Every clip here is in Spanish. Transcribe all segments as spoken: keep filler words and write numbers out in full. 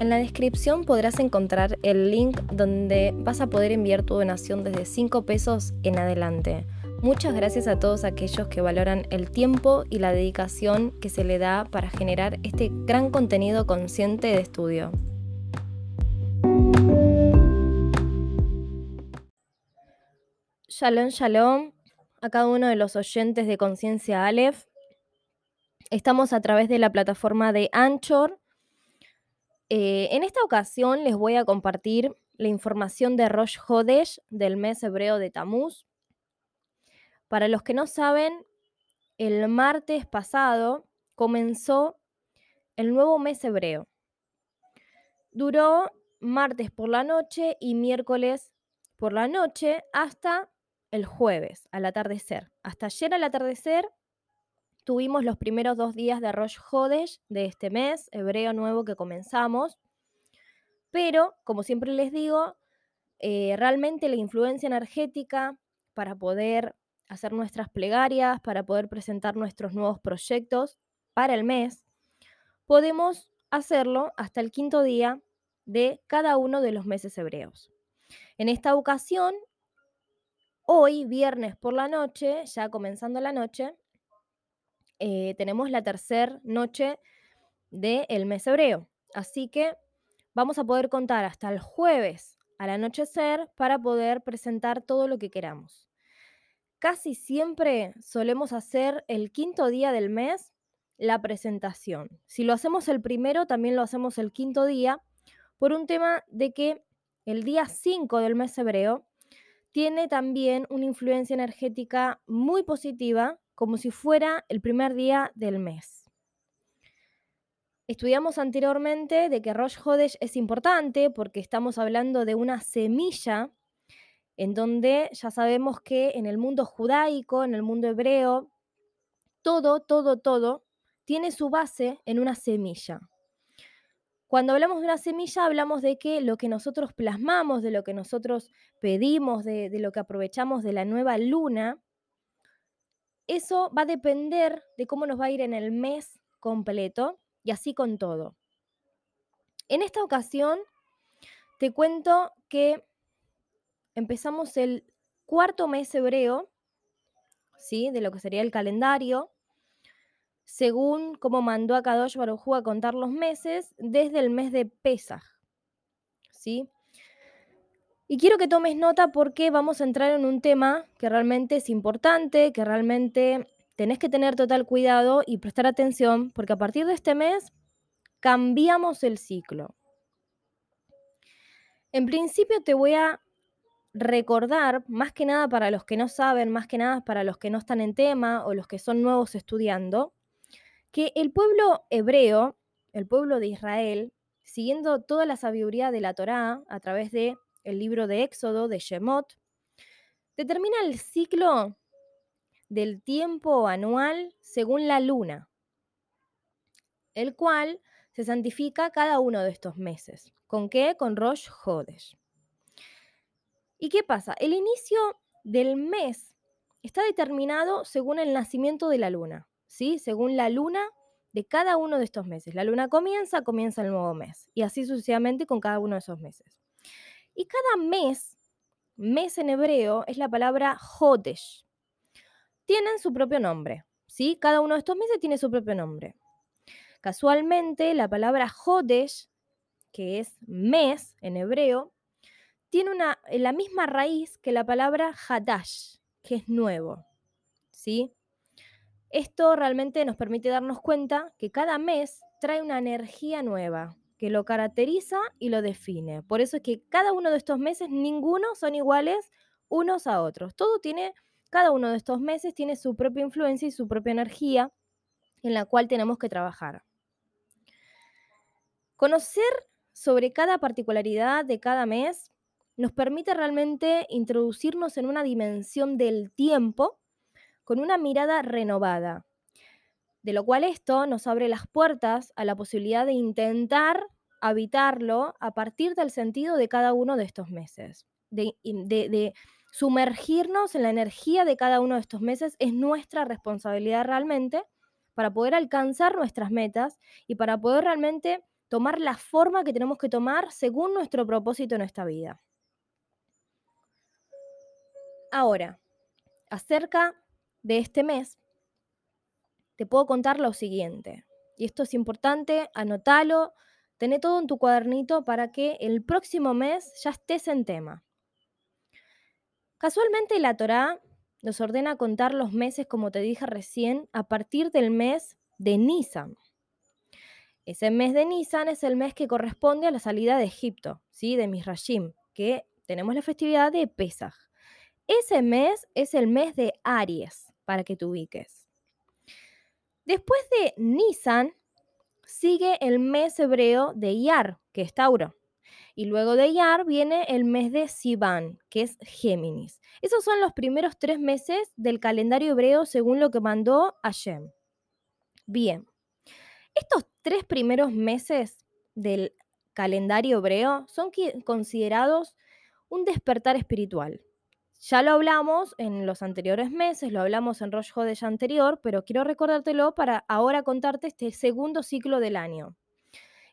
En la descripción podrás encontrar el link donde vas a poder enviar tu donación desde cinco pesos en adelante. Muchas gracias a todos aquellos que valoran el tiempo y la dedicación que se le da para generar este gran contenido consciente de estudio. Shalom, shalom a cada uno de los oyentes de Conciencia Aleph. Estamos a través de la plataforma de Anchor. Eh, en esta ocasión les voy a compartir la información de Rosh Chodesh del mes hebreo de Tammuz. Para los que no saben, el martes pasado comenzó el nuevo mes hebreo. Duró martes por la noche y miércoles por la noche hasta el jueves, al atardecer. Hasta ayer al atardecer tuvimos los primeros dos días de Rosh Chodesh de este mes hebreo nuevo que comenzamos. Pero, como siempre les digo, eh, realmente la influencia energética para poder hacer nuestras plegarias, para poder presentar nuestros nuevos proyectos para el mes, podemos hacerlo hasta el quinto día de cada uno de los meses hebreos. En esta ocasión, hoy, viernes por la noche, ya comenzando la noche, eh, tenemos la tercera noche del mes hebreo. Así que vamos a poder contar hasta el jueves al anochecer para poder presentar todo lo que queramos. Casi siempre solemos hacer el quinto día del mes la presentación. Si lo hacemos el primero, también lo hacemos el quinto día, por un tema de que el día cinco del mes hebreo tiene también una influencia energética muy positiva, como si fuera el primer día del mes. Estudiamos anteriormente de que Rosh Chodesh es importante porque estamos hablando de una semilla, en donde ya sabemos que en el mundo judaico, en el mundo hebreo, todo, todo, todo tiene su base en una semilla. Cuando hablamos de una semilla, hablamos de que lo que nosotros plasmamos, de lo que nosotros pedimos, de, de lo que aprovechamos de la nueva luna, eso va a depender de cómo nos va a ir en el mes completo y así con todo. En esta ocasión, te cuento que empezamos el cuarto mes hebreo, ¿sí?, de lo que sería el calendario, según como mandó Akadosh Barujo a contar los meses, desde el mes de Pesach, ¿sí? Y quiero que tomes nota porque vamos a entrar en un tema que realmente es importante, que realmente tenés que tener total cuidado y prestar atención, porque a partir de este mes cambiamos el ciclo. En principio te voy a recordar, más que nada para los que no saben, más que nada para los que no están en tema o los que son nuevos estudiando, que el pueblo hebreo, el pueblo de Israel, siguiendo toda la sabiduría de la Torá a través del libro de Éxodo, de Shemot, determina el ciclo del tiempo anual según la luna, el cual se santifica cada uno de estos meses. ¿Con qué? Con Rosh Chodesh. ¿Y qué pasa? El inicio del mes está determinado según el nacimiento de la luna, ¿sí? Según la luna de cada uno de estos meses. La luna comienza, comienza el nuevo mes. Y así sucesivamente con cada uno de esos meses. Y cada mes, mes en hebreo, es la palabra Chodesh. Tienen su propio nombre, ¿sí? Cada uno de estos meses tiene su propio nombre. Casualmente, la palabra Chodesh, que es mes en hebreo, tiene una, la misma raíz que la palabra hadash, que es nuevo, ¿sí? Esto realmente nos permite darnos cuenta que cada mes trae una energía nueva, que lo caracteriza y lo define. Por eso es que cada uno de estos meses, ninguno son iguales unos a otros. Todo tiene, cada uno de estos meses tiene su propia influencia y su propia energía en la cual tenemos que trabajar. Conocer sobre cada particularidad de cada mes nos permite realmente introducirnos en una dimensión del tiempo con una mirada renovada, de lo cual esto nos abre las puertas a la posibilidad de intentar habitarlo a partir del sentido de cada uno de estos meses. De, de, de sumergirnos en la energía de cada uno de estos meses es nuestra responsabilidad realmente para poder alcanzar nuestras metas y para poder realmente tomar la forma que tenemos que tomar según nuestro propósito en esta vida. Ahora, acerca de este mes, te puedo contar lo siguiente. Y esto es importante, anótalo, tené todo en tu cuadernito para que el próximo mes ya estés en tema. Casualmente la Torá nos ordena contar los meses, como te dije recién, a partir del mes de Nisan. Ese mes de Nisan es el mes que corresponde a la salida de Egipto, ¿sí? De Misraim, que tenemos la festividad de Pesach. Ese mes es el mes de Aries, para que te ubiques. Después de Nisan, sigue el mes hebreo de Iyar, que es Tauro. Y luego de Iyar viene el mes de Sivan, que es Géminis. Esos son los primeros tres meses del calendario hebreo según lo que mandó Hashem. Bien, estos tres primeros meses del calendario hebreo son considerados un despertar espiritual. Ya lo hablamos en los anteriores meses, lo hablamos en Rosh Chodesh anterior, pero quiero recordártelo para ahora contarte este segundo ciclo del año.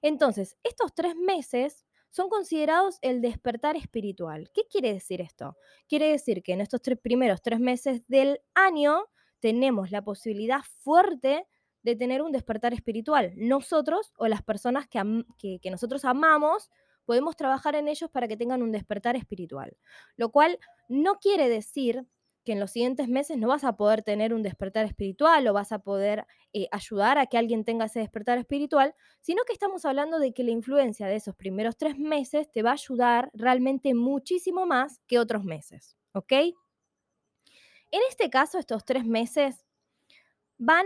Entonces, estos tres meses son considerados el despertar espiritual. ¿Qué quiere decir esto? Quiere decir que en estos tres primeros tres meses del año tenemos la posibilidad fuerte de tener un despertar espiritual. Nosotros o las personas que, am- que, que nosotros amamos, podemos trabajar en ellos para que tengan un despertar espiritual. Lo cual no quiere decir que en los siguientes meses no vas a poder tener un despertar espiritual o vas a poder eh, ayudar a que alguien tenga ese despertar espiritual, sino que estamos hablando de que la influencia de esos primeros tres meses te va a ayudar realmente muchísimo más que otros meses, ¿ok? En este caso, estos tres meses van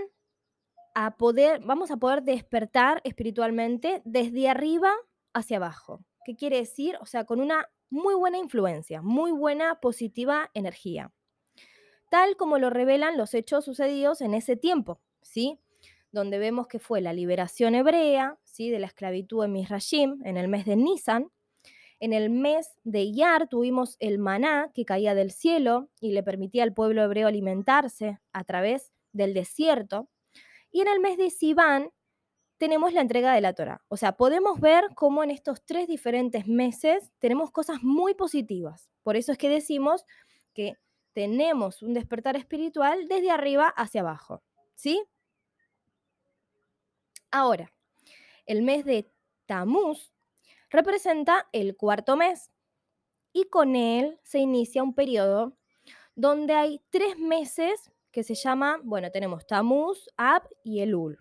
a poder, vamos a poder despertar espiritualmente desde arriba hacia abajo. ¿Qué quiere decir? O sea, con una muy buena influencia, muy buena, positiva energía. Tal como lo revelan los hechos sucedidos en ese tiempo, ¿sí? Donde vemos que fue la liberación hebrea, ¿sí? De la esclavitud en Misraim, en el mes de Nisan. En el mes de Iyar tuvimos el maná que caía del cielo y le permitía al pueblo hebreo alimentarse a través del desierto. Y en el mes de Sivan tenemos la entrega de la Torá. O sea, podemos ver cómo en estos tres diferentes meses tenemos cosas muy positivas. Por eso es que decimos que tenemos un despertar espiritual desde arriba hacia abajo, ¿sí? Ahora, el mes de Tammuz representa el cuarto mes y con él se inicia un periodo donde hay tres meses que se llama, bueno, tenemos Tammuz, Ab y Elul,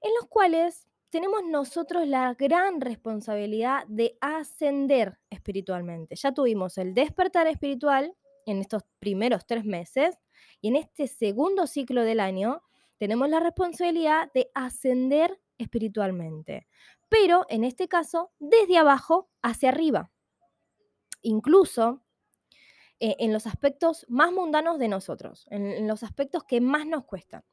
en los cuales tenemos nosotros la gran responsabilidad de ascender espiritualmente. Ya tuvimos el despertar espiritual en estos primeros tres meses y en este segundo ciclo del año tenemos la responsabilidad de ascender espiritualmente, pero en este caso desde abajo hacia arriba, incluso eh, en los aspectos más mundanos de nosotros, en, en los aspectos que más nos cuestan.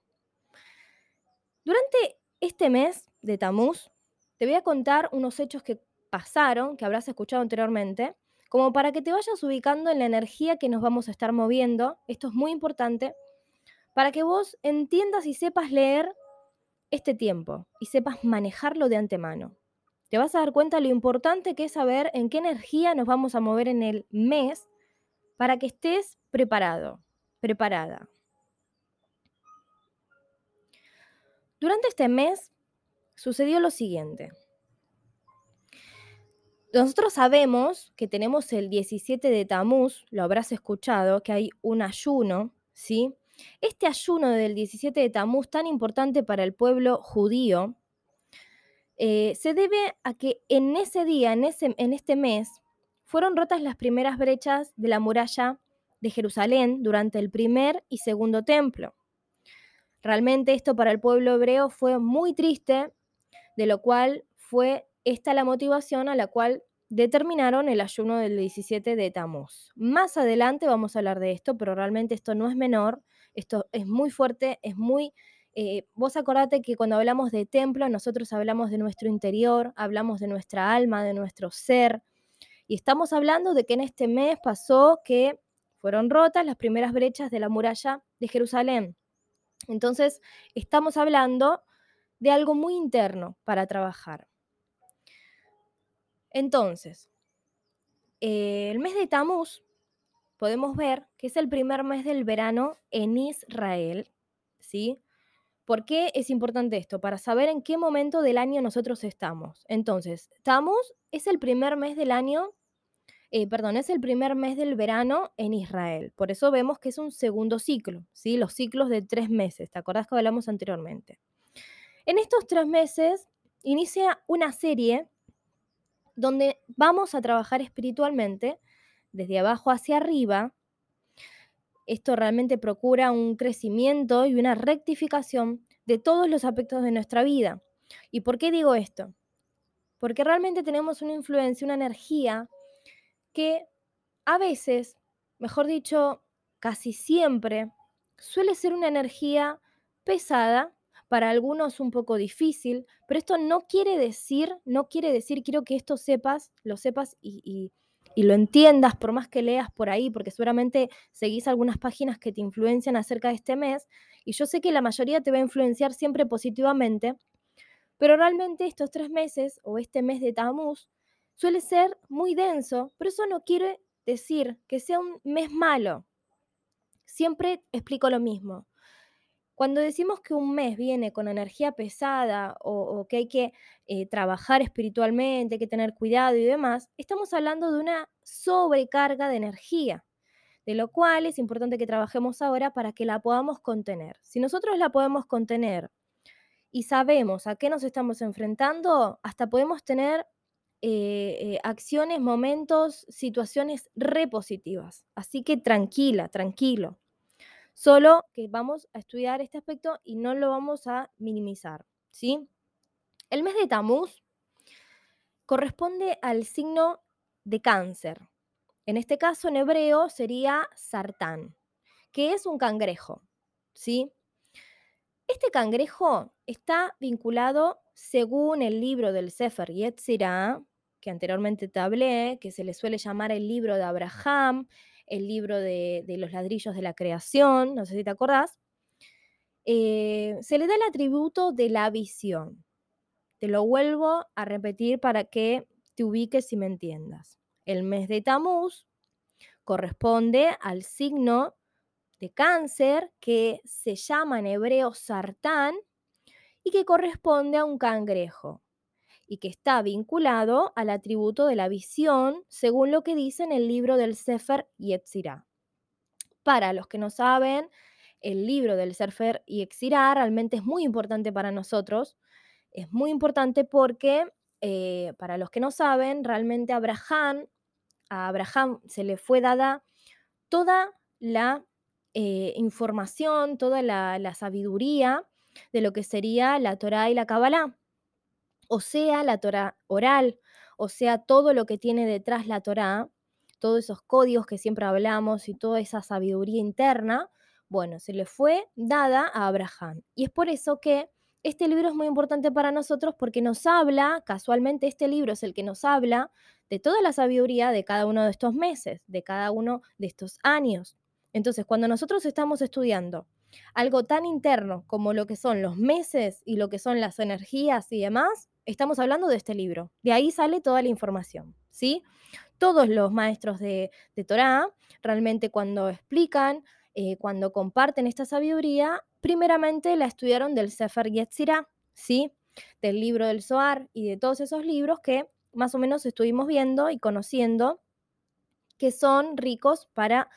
Durante este mes de Tammuz, te voy a contar unos hechos que pasaron, que habrás escuchado anteriormente, como para que te vayas ubicando en la energía que nos vamos a estar moviendo. Esto es muy importante, para que vos entiendas y sepas leer este tiempo y sepas manejarlo de antemano. Te vas a dar cuenta lo importante que es saber en qué energía nos vamos a mover en el mes para que estés preparado, preparada. Durante este mes sucedió lo siguiente. Nosotros sabemos que tenemos el diecisiete de Tammuz, lo habrás escuchado, que hay un ayuno, ¿sí? Este ayuno del diecisiete de Tammuz, tan importante para el pueblo judío, eh, se debe a que en ese día, en, ese, en este mes, fueron rotas las primeras brechas de la muralla de Jerusalén durante el primer y segundo templo. Realmente esto para el pueblo hebreo fue muy triste, de lo cual fue esta la motivación a la cual determinaron el ayuno del diecisiete de Tammuz. Más adelante vamos a hablar de esto, pero realmente esto no es menor, esto es muy fuerte, es muy... Eh, vos acordate que cuando hablamos de templo, nosotros hablamos de nuestro interior, hablamos de nuestra alma, de nuestro ser, y estamos hablando de que en este mes pasó que fueron rotas las primeras brechas de la muralla de Jerusalén. Entonces, estamos hablando de algo muy interno para trabajar. Entonces, eh, el mes de Tammuz podemos ver que es el primer mes del verano en Israel, ¿sí? ¿Por qué es importante esto? Para saber en qué momento del año nosotros estamos. Entonces, Tammuz es el primer mes del año, eh, perdón, es el primer mes del verano en Israel. Por eso vemos que es un segundo ciclo, ¿sí? Los ciclos de tres meses, ¿te acordás que hablamos anteriormente? En estos tres meses inicia una serie donde vamos a trabajar espiritualmente desde abajo hacia arriba. Esto realmente procura un crecimiento y una rectificación de todos los aspectos de nuestra vida. ¿Y por qué digo esto? Porque realmente tenemos una influencia, una energía que a veces, mejor dicho, casi siempre, suele ser una energía pesada, para algunos un poco difícil, pero esto no quiere decir, no quiere decir, quiero que esto sepas, lo sepas y, y Y lo entiendas por más que leas por ahí, porque seguramente seguís algunas páginas que te influencian acerca de este mes, y yo sé que la mayoría te va a influenciar siempre positivamente, pero realmente estos tres meses, o este mes de Tammuz, suele ser muy denso, pero eso no quiere decir que sea un mes malo. Siempre explico lo mismo. Cuando decimos que un mes viene con energía pesada o, o que hay que eh, trabajar espiritualmente, hay que tener cuidado y demás, estamos hablando de una sobrecarga de energía, de lo cual es importante que trabajemos ahora para que la podamos contener. Si nosotros la podemos contener y sabemos a qué nos estamos enfrentando, hasta podemos tener eh, eh, acciones, momentos, situaciones repositivas. Así que tranquila, tranquilo. Solo que vamos a estudiar este aspecto y no lo vamos a minimizar, ¿sí? El mes de Tammuz corresponde al signo de Cáncer. En este caso, en hebreo, sería Sartán, que es un cangrejo, ¿sí? Este cangrejo está vinculado, según el libro del Sefer Yetzirah, que anteriormente te hablé, que se le suele llamar el libro de Abraham, el libro de, de los ladrillos de la creación, no sé si te acordás, eh, se le da el atributo de la visión. Te lo vuelvo a repetir para que te ubiques y me entiendas. El mes de Tammuz corresponde al signo de Cáncer, que se llama en hebreo Sartán, y que corresponde a un cangrejo, y que está vinculado al atributo de la visión, según lo que dice en el libro del Sefer Yetzirah. Para los que no saben, el libro del Sefer Yetzirah realmente es muy importante para nosotros. Es muy importante porque, eh, para los que no saben, realmente Abraham, a Abraham se le fue dada toda la eh, información, toda la, la sabiduría de lo que sería la Torá y la Kabbalah. O sea, la Torá oral, o sea, todo lo que tiene detrás la Torá, todos esos códigos que siempre hablamos y toda esa sabiduría interna, bueno, se le fue dada a Abraham. Y es por eso que este libro es muy importante para nosotros, porque nos habla, casualmente este libro es el que nos habla de toda la sabiduría de cada uno de estos meses, de cada uno de estos años. Entonces, cuando nosotros estamos estudiando algo tan interno como lo que son los meses y lo que son las energías y demás, estamos hablando de este libro. De ahí sale toda la información, ¿sí? Todos los maestros de, de Torá, realmente cuando explican, eh, cuando comparten esta sabiduría, primeramente la estudiaron del Sefer Yetzirah, ¿sí? Del libro del Zohar y de todos esos libros que más o menos estuvimos viendo y conociendo, que son ricos para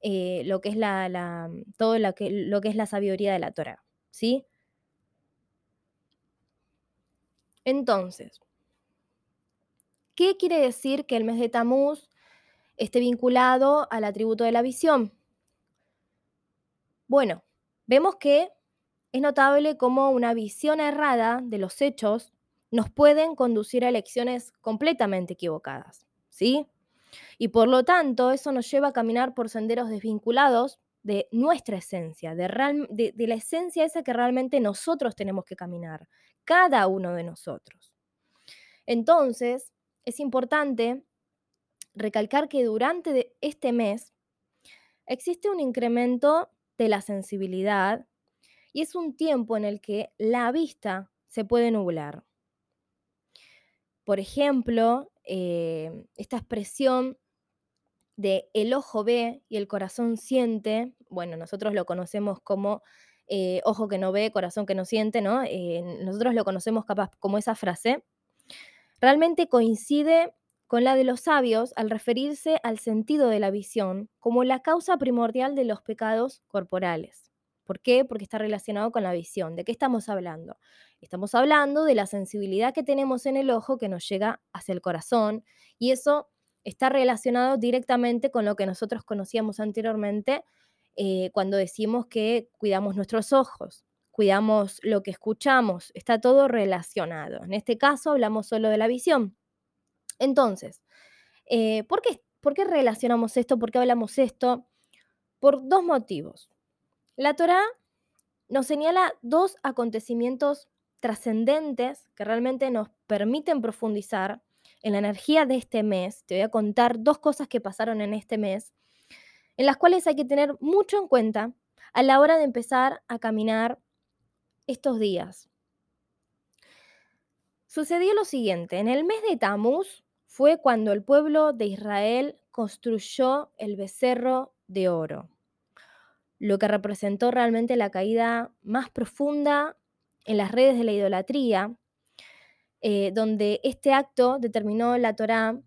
eh, lo que es la, la, todo lo que, lo que es la sabiduría de la Torá, ¿sí? Entonces, ¿qué quiere decir que el mes de Tammuz esté vinculado al atributo de la visión? Bueno, vemos que es notable cómo una visión errada de los hechos nos pueden conducir a elecciones completamente equivocadas, ¿sí? Y por lo tanto, eso nos lleva a caminar por senderos desvinculados de nuestra esencia, de, real, de, de la esencia esa que realmente nosotros tenemos que caminar, cada uno de nosotros. Entonces, es importante recalcar que durante de este mes existe un incremento de la sensibilidad y es un tiempo en el que la vista se puede nublar. Por ejemplo, eh, esta expresión de el ojo ve y el corazón siente, bueno, nosotros lo conocemos como eh, ojo que no ve, corazón que no siente, ¿no? Eh, nosotros lo conocemos capaz como esa frase. Realmente coincide con la de los sabios al referirse al sentido de la visión como la causa primordial de los pecados corporales. ¿Por qué? Porque está relacionado con la visión. ¿De qué estamos hablando? Estamos hablando de la sensibilidad que tenemos en el ojo que nos llega hacia el corazón, y eso está relacionado directamente con lo que nosotros conocíamos anteriormente eh, cuando decimos que cuidamos nuestros ojos, cuidamos lo que escuchamos, está todo relacionado. En este caso hablamos solo de la visión. Entonces, eh, ¿por qué, por qué relacionamos esto? ¿Por qué hablamos esto? Por dos motivos. La Torá nos señala dos acontecimientos trascendentes que realmente nos permiten profundizar en la energía de este mes. Te voy a contar dos cosas que pasaron en este mes, en las cuales hay que tener mucho en cuenta a la hora de empezar a caminar estos días. Sucedió lo siguiente: en el mes de Tammuz fue cuando el pueblo de Israel construyó el becerro de oro, lo que representó realmente la caída más profunda en las redes de la idolatría, Eh, donde este acto determinó la Torá.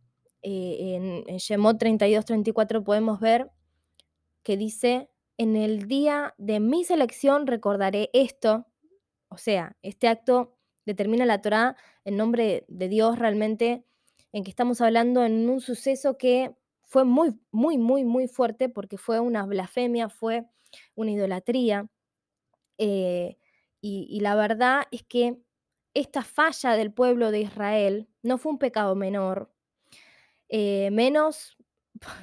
eh, en, en Shemot treinta y dos treinta y cuatro podemos ver que dice: en el día de mi selección recordaré esto. O sea, este acto determina la Torá en nombre de Dios, realmente, en que estamos hablando en un suceso que fue muy, muy, muy, muy fuerte, porque fue una blasfemia, fue una idolatría. Eh, y, y la verdad es que esta falla del pueblo de Israel no fue un pecado menor, eh, menos,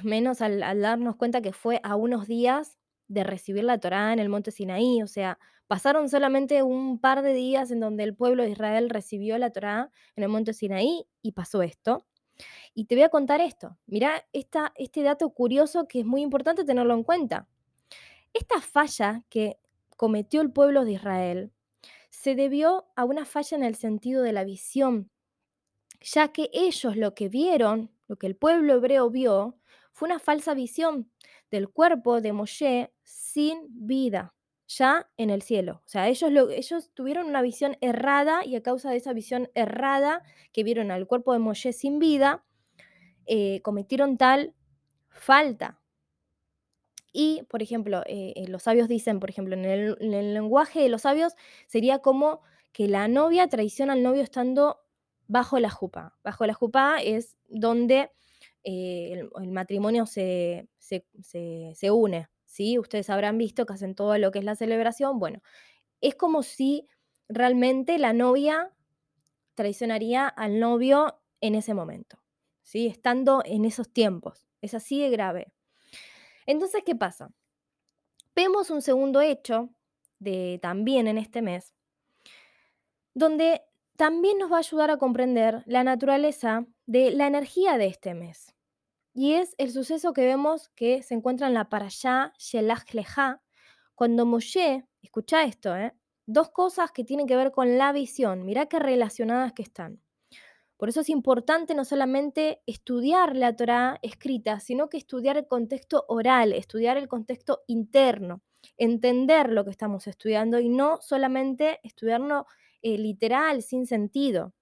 menos al, al darnos cuenta que fue a unos días de recibir la Torá en el monte Sinaí. O sea, pasaron solamente un par de días en donde el pueblo de Israel recibió la Torá en el monte Sinaí y pasó esto. Y te voy a contar esto. Mirá esta, este dato curioso que es muy importante tenerlo en cuenta. Esta falla que cometió el pueblo de Israel se debió a una falla en el sentido de la visión, ya que ellos lo que vieron, lo que el pueblo hebreo vio, fue una falsa visión del cuerpo de Moshe sin vida, ya en el cielo. O sea, ellos, lo, ellos tuvieron una visión errada, y a causa de esa visión errada que vieron al cuerpo de Moshe sin vida, eh, cometieron tal falta. Y, por ejemplo, eh, los sabios dicen, por ejemplo, en el, en el lenguaje de los sabios sería como que la novia traiciona al novio estando bajo la jupa. Bajo la jupa es donde eh, el, el matrimonio se, se, se, se une, ¿sí? Ustedes habrán visto que hacen todo lo que es la celebración. Bueno, es como si realmente la novia traicionaría al novio en ese momento, ¿sí? Estando en esos tiempos. Es así de grave. Entonces, ¿qué pasa? Vemos un segundo hecho de, también en este mes, donde también nos va a ayudar a comprender la naturaleza de la energía de este mes. Y es el suceso que vemos que se encuentra en la Parashat Shelach Lecha, cuando Moshe, escuchá esto, ¿eh? Dos cosas que tienen que ver con la visión. Mirá qué relacionadas que están. Por eso es importante no solamente estudiar la Torá escrita, sino que estudiar el contexto oral, estudiar el contexto interno, entender lo que estamos estudiando y no solamente estudiarlo eh, literal, sin sentido.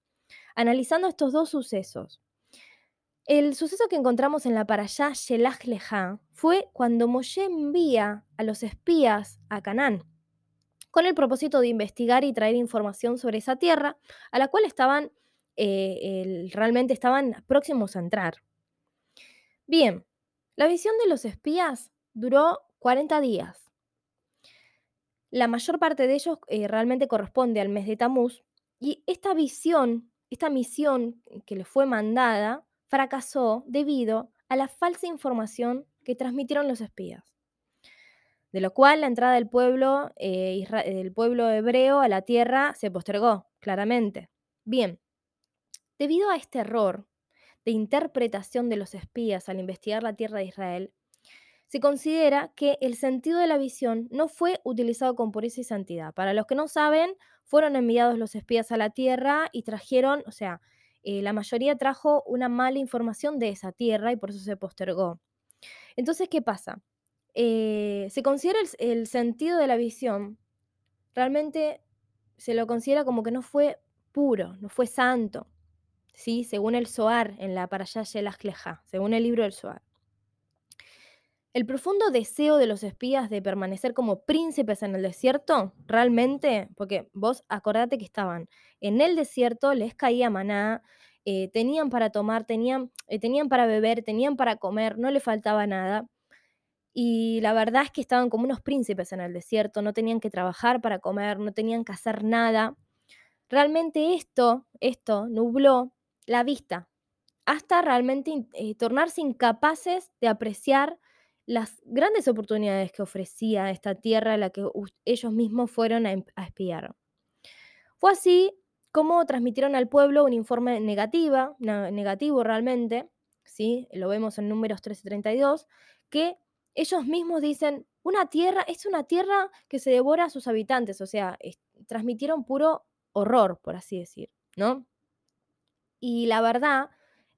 Analizando estos dos sucesos. El suceso que encontramos en la Parashá Shelach Lecha fue cuando Moshe envía a los espías a Canaán con el propósito de investigar y traer información sobre esa tierra a la cual estaban Eh, el, realmente estaban próximos a entrar. Bien, la visión de los espías duró cuarenta días. La mayor parte de ellos eh, realmente corresponde al mes de Tammuz, y esta visión, esta misión que les fue mandada, fracasó debido a la falsa información que transmitieron los espías, de lo cual la entrada del pueblo, eh, isra- del pueblo hebreo a la tierra se postergó, claramente. Bien. Debido a este error de interpretación de los espías al investigar la tierra de Israel, se considera que el sentido de la visión no fue utilizado con pureza y santidad. Para los que no saben, fueron enviados los espías a la tierra y trajeron, o sea, eh, la mayoría trajo una mala información de esa tierra y por eso se postergó. Entonces, ¿qué pasa? Eh, se considera el, el sentido de la visión, realmente se lo considera como que no fue puro, no fue santo, ¿sí? Según el Zohar, en la Parashat Shelach Lecha, según el libro del Zohar. El profundo deseo de los espías de permanecer como príncipes en el desierto, realmente, porque vos acordate que estaban en el desierto, les caía maná, eh, tenían para tomar, tenían, eh, tenían para beber, tenían para comer, no les faltaba nada. Y la verdad es que estaban como unos príncipes en el desierto, no tenían que trabajar para comer, no tenían que hacer nada. Realmente esto, esto nubló la vista, hasta realmente eh, tornarse incapaces de apreciar las grandes oportunidades que ofrecía esta tierra a la que u- ellos mismos fueron a, a espiar. Fue así como transmitieron al pueblo un informe negativa, na- negativo realmente, ¿sí? Lo vemos en Números trece treinta y dos, que ellos mismos dicen, una tierra, es una tierra que se devora a sus habitantes, o sea, es, transmitieron puro horror, por así decir, ¿no? Y la verdad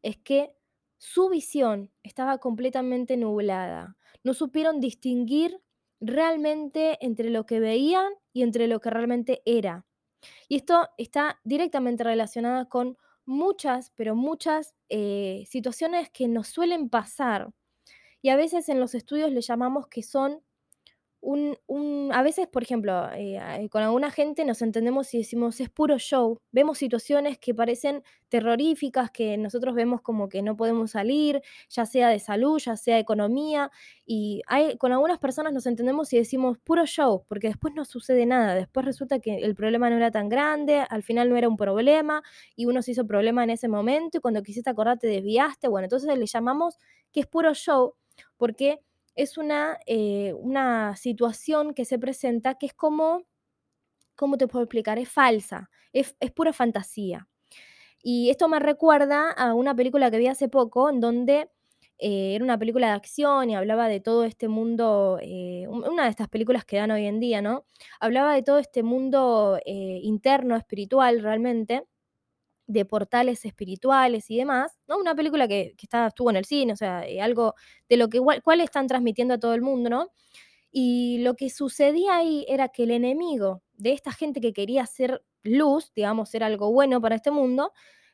es que su visión estaba completamente nublada. No supieron distinguir realmente entre lo que veían y entre lo que realmente era. Y esto está directamente relacionado con muchas, pero muchas eh, situaciones que nos suelen pasar. Y a veces en los estudios le llamamos que son un... un a veces, por ejemplo, eh, con alguna gente nos entendemos y decimos, es puro show. Vemos situaciones que parecen terroríficas, que nosotros vemos como que no podemos salir, ya sea de salud, ya sea de economía. Y hay, con algunas personas nos entendemos y decimos, puro show, porque después no sucede nada. Después resulta que el problema no era tan grande, al final no era un problema, y uno se hizo problema en ese momento, y cuando quisiste acordar te desviaste. Bueno, entonces le llamamos que es puro show, porque es una, eh, una situación que se presenta que es como, ¿cómo te puedo explicar? Es falsa, es, es pura fantasía. Y esto me recuerda a una película que vi hace poco, en donde eh, era una película de acción y hablaba de todo este mundo, eh, una de estas películas que dan hoy en día, ¿no? Hablaba de todo este mundo eh, interno, espiritual realmente, de portales espirituales y demás, ¿no? Una película que, que está, estuvo en el cine, o sea, algo de lo que cuál están transmitiendo a todo el mundo, ¿no? Y lo que sucedía ahí era que el enemigo de esta gente que quería ser luz, digamos, ser algo bueno para este mundo,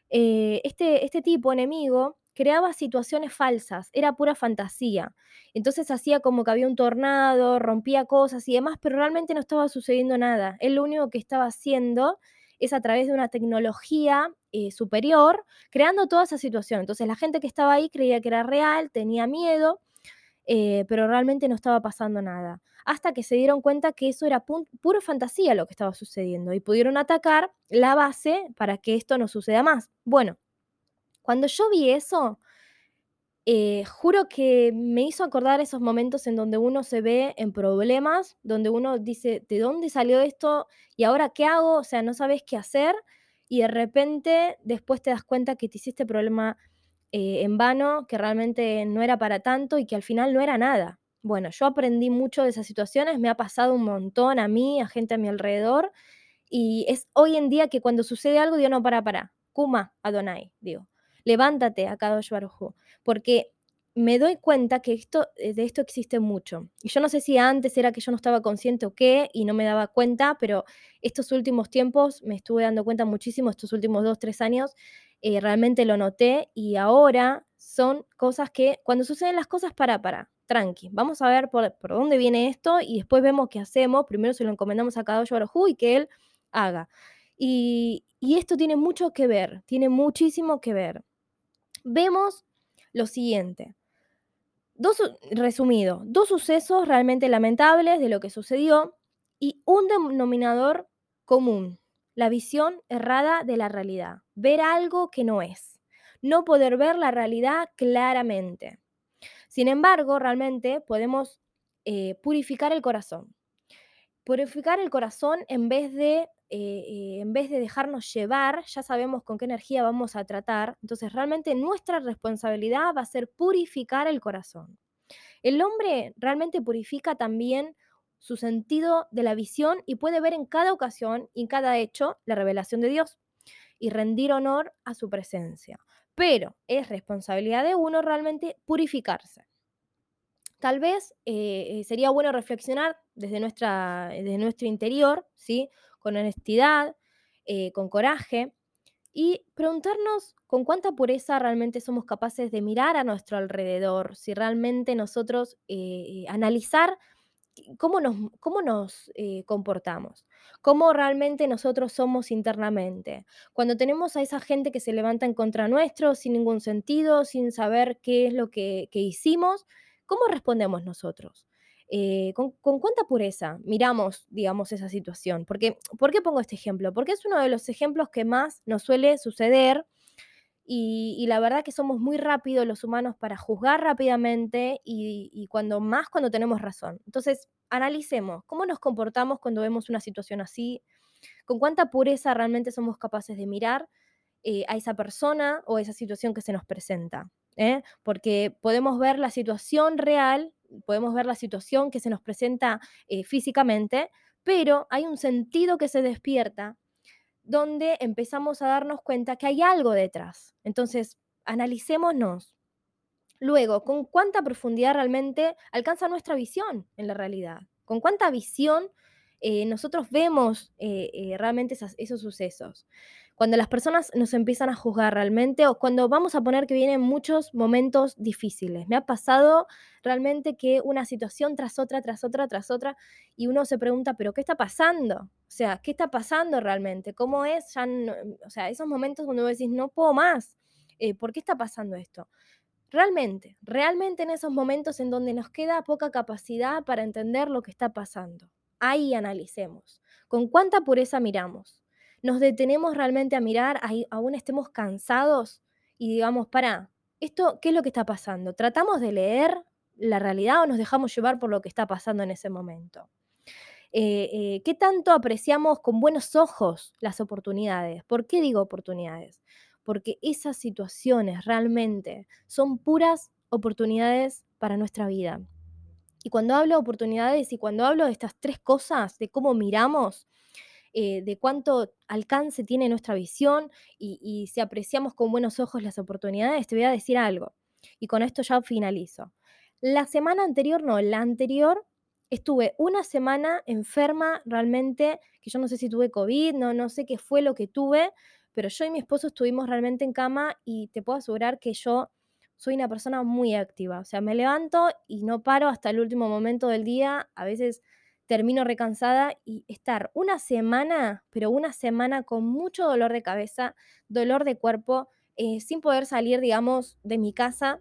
eh, este, este tipo enemigo creaba situaciones falsas, era pura fantasía. Entonces hacía como que había un tornado, rompía cosas y demás, pero realmente no estaba sucediendo nada. Él lo único que estaba haciendo es a través de una tecnología eh, superior, creando toda esa situación. Entonces la gente que estaba ahí creía que era real, tenía miedo, eh, pero realmente no estaba pasando nada. Hasta que se dieron cuenta que eso era pu- pura fantasía lo que estaba sucediendo y pudieron atacar la base para que esto no suceda más. Bueno, cuando yo vi eso, eh, juro que me hizo acordar esos momentos en donde uno se ve en problemas, donde uno dice, ¿de dónde salió esto? ¿Y ahora qué hago? O sea, no sabes qué hacer y de repente después te das cuenta que te hiciste problema eh, en vano, que realmente no era para tanto y que al final no era nada. Bueno, yo aprendí mucho de esas situaciones, me ha pasado un montón a mí, a gente a mi alrededor y es hoy en día que cuando sucede algo digo, no, para, para, Kuma Adonai, digo. Levántate, Akadosh Barujo, porque me doy cuenta que esto, de esto existe mucho. Y yo no sé si antes era que yo no estaba consciente o qué, y no me daba cuenta, pero estos últimos tiempos me estuve dando cuenta muchísimo, estos últimos dos, tres años, eh, realmente lo noté, y ahora son cosas que, cuando suceden las cosas, para, para, tranqui, vamos a ver por, por dónde viene esto, y después vemos qué hacemos, primero se lo encomendamos a Akadosh Barujo y que él haga. Y, y esto tiene mucho que ver, tiene muchísimo que ver. Vemos lo siguiente, dos, resumido, dos sucesos realmente lamentables de lo que sucedió y un denominador común, la visión errada de la realidad, ver algo que no es, no poder ver la realidad claramente. Sin embargo, realmente podemos eh, purificar el corazón, purificar el corazón en vez de... Eh, eh, en vez de dejarnos llevar, ya sabemos con qué energía vamos a tratar, entonces realmente nuestra responsabilidad va a ser purificar el corazón. El hombre realmente purifica también su sentido de la visión y puede ver en cada ocasión y en cada hecho la revelación de Dios y rendir honor a su presencia. Pero es responsabilidad de uno realmente purificarse. Tal vez eh, sería bueno reflexionar desde, nuestra, desde nuestro interior, ¿sí? Con honestidad, eh, con coraje, y preguntarnos con cuánta pureza realmente somos capaces de mirar a nuestro alrededor, si realmente nosotros eh, analizar cómo nos, cómo nos eh, comportamos, cómo realmente nosotros somos internamente. Cuando tenemos a esa gente que se levanta en contra nuestro, sin ningún sentido, sin saber qué es lo que, que hicimos, ¿cómo respondemos nosotros? Eh, con, ¿Con cuánta pureza miramos, digamos, esa situación? Porque, ¿por qué pongo este ejemplo? Porque es uno de los ejemplos que más nos suele suceder y, y la verdad que somos muy rápidos los humanos para juzgar rápidamente y, y cuando más cuando tenemos razón. Entonces, analicemos cómo nos comportamos cuando vemos una situación así, con cuánta pureza realmente somos capaces de mirar eh, a esa persona o esa situación que se nos presenta. ¿Eh? Porque podemos ver la situación real, podemos ver la situación que se nos presenta eh, físicamente, pero hay un sentido que se despierta donde empezamos a darnos cuenta que hay algo detrás. Entonces, analicémonos. Luego, ¿con cuánta profundidad realmente alcanza nuestra visión en la realidad? ¿Con cuánta visión eh, nosotros vemos eh, eh, realmente esas, esos sucesos? Cuando las personas nos empiezan a juzgar realmente, o cuando vamos a poner que vienen muchos momentos difíciles. Me ha pasado realmente que una situación tras otra, tras otra, tras otra, y uno se pregunta, ¿pero qué está pasando? O sea, ¿qué está pasando realmente? ¿Cómo es? Ya no, o sea, esos momentos cuando vos decís, no puedo más, eh, ¿por qué está pasando esto? Realmente, realmente en esos momentos en donde nos queda poca capacidad para entender lo que está pasando. Ahí analicemos. ¿Con cuánta pureza miramos? Nos detenemos realmente a mirar, aún estemos cansados y digamos, pará, ¿esto qué es lo que está pasando? ¿Tratamos de leer la realidad o nos dejamos llevar por lo que está pasando en ese momento? Eh, eh, ¿Qué tanto apreciamos con buenos ojos las oportunidades? ¿Por qué digo oportunidades? Porque esas situaciones realmente son puras oportunidades para nuestra vida. Y cuando hablo de oportunidades y cuando hablo de estas tres cosas, de cómo miramos, Eh, de cuánto alcance tiene nuestra visión y, y si apreciamos con buenos ojos las oportunidades, te voy a decir algo. Y con esto ya finalizo. La semana anterior, no, la anterior, estuve una semana enferma realmente, que yo no sé si tuve COVID, no, no sé qué fue lo que tuve, pero yo y mi esposo estuvimos realmente en cama y te puedo asegurar que yo soy una persona muy activa. O sea, me levanto y no paro hasta el último momento del día, a veces termino recansada y estar una semana, pero una semana con mucho dolor de cabeza, dolor de cuerpo, eh, sin poder salir, digamos, de mi casa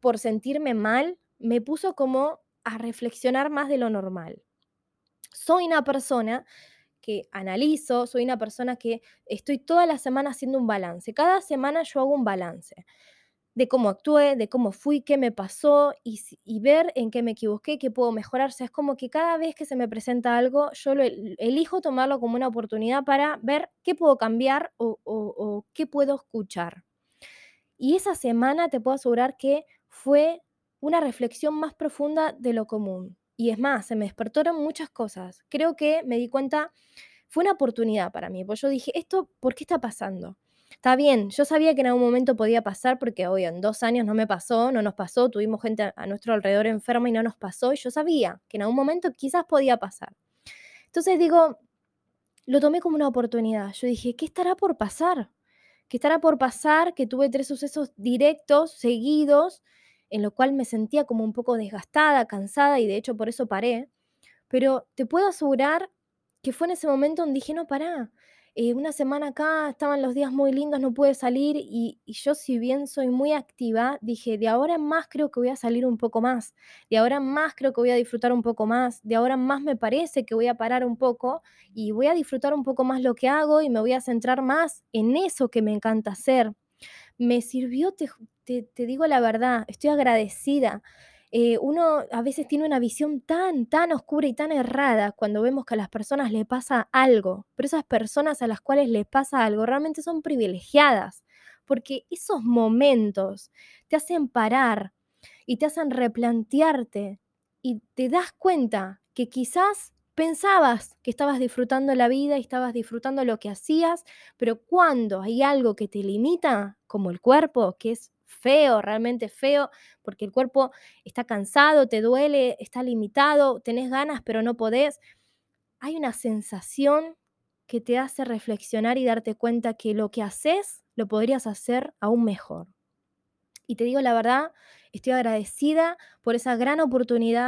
por sentirme mal, me puso como a reflexionar más de lo normal. Soy una persona que analizo, soy una persona que estoy toda la semana haciendo un balance. Cada semana yo hago un balance de cómo actué, de cómo fui, qué me pasó y, y ver en qué me equivoqué, qué puedo mejorar. O sea, es como que cada vez que se me presenta algo, yo lo elijo tomarlo como una oportunidad para ver qué puedo cambiar o, o, o qué puedo escuchar. Y esa semana te puedo asegurar que fue una reflexión más profunda de lo común. Y es más, se me despertaron muchas cosas. Creo que me di cuenta, fue una oportunidad para mí, porque yo dije, ¿esto por qué está pasando? Está bien, yo sabía que en algún momento podía pasar porque, obvio, en dos años no me pasó, no nos pasó, tuvimos gente a nuestro alrededor enferma y no nos pasó, y yo sabía que en algún momento quizás podía pasar. Entonces digo, lo tomé como una oportunidad. Yo dije, ¿qué estará por pasar? ¿Qué estará por pasar? Que tuve tres sucesos directos, seguidos, en lo cual me sentía como un poco desgastada, cansada, y de hecho por eso paré. Pero te puedo asegurar que fue en ese momento donde dije, no, pará. Eh, una semana acá, estaban los días muy lindos, no pude salir y, y yo si bien soy muy activa, dije, de ahora en más creo que voy a salir un poco más, de ahora en más creo que voy a disfrutar un poco más, de ahora en más me parece que voy a parar un poco y voy a disfrutar un poco más lo que hago y me voy a centrar más en eso que me encanta hacer. Me sirvió, te, te, te digo la verdad, estoy agradecida. Eh, uno a veces tiene una visión tan, tan oscura y tan errada cuando vemos que a las personas les pasa algo, pero esas personas a las cuales les pasa algo realmente son privilegiadas, porque esos momentos te hacen parar y te hacen replantearte y te das cuenta que quizás pensabas que estabas disfrutando la vida y estabas disfrutando lo que hacías, pero cuando hay algo que te limita, como el cuerpo, que es feo, realmente feo, porque el cuerpo está cansado, te duele, está limitado, tenés ganas pero no podés, hay una sensación que te hace reflexionar y darte cuenta que lo que haces lo podrías hacer aún mejor. Y te digo la verdad, estoy agradecida por esa gran oportunidad,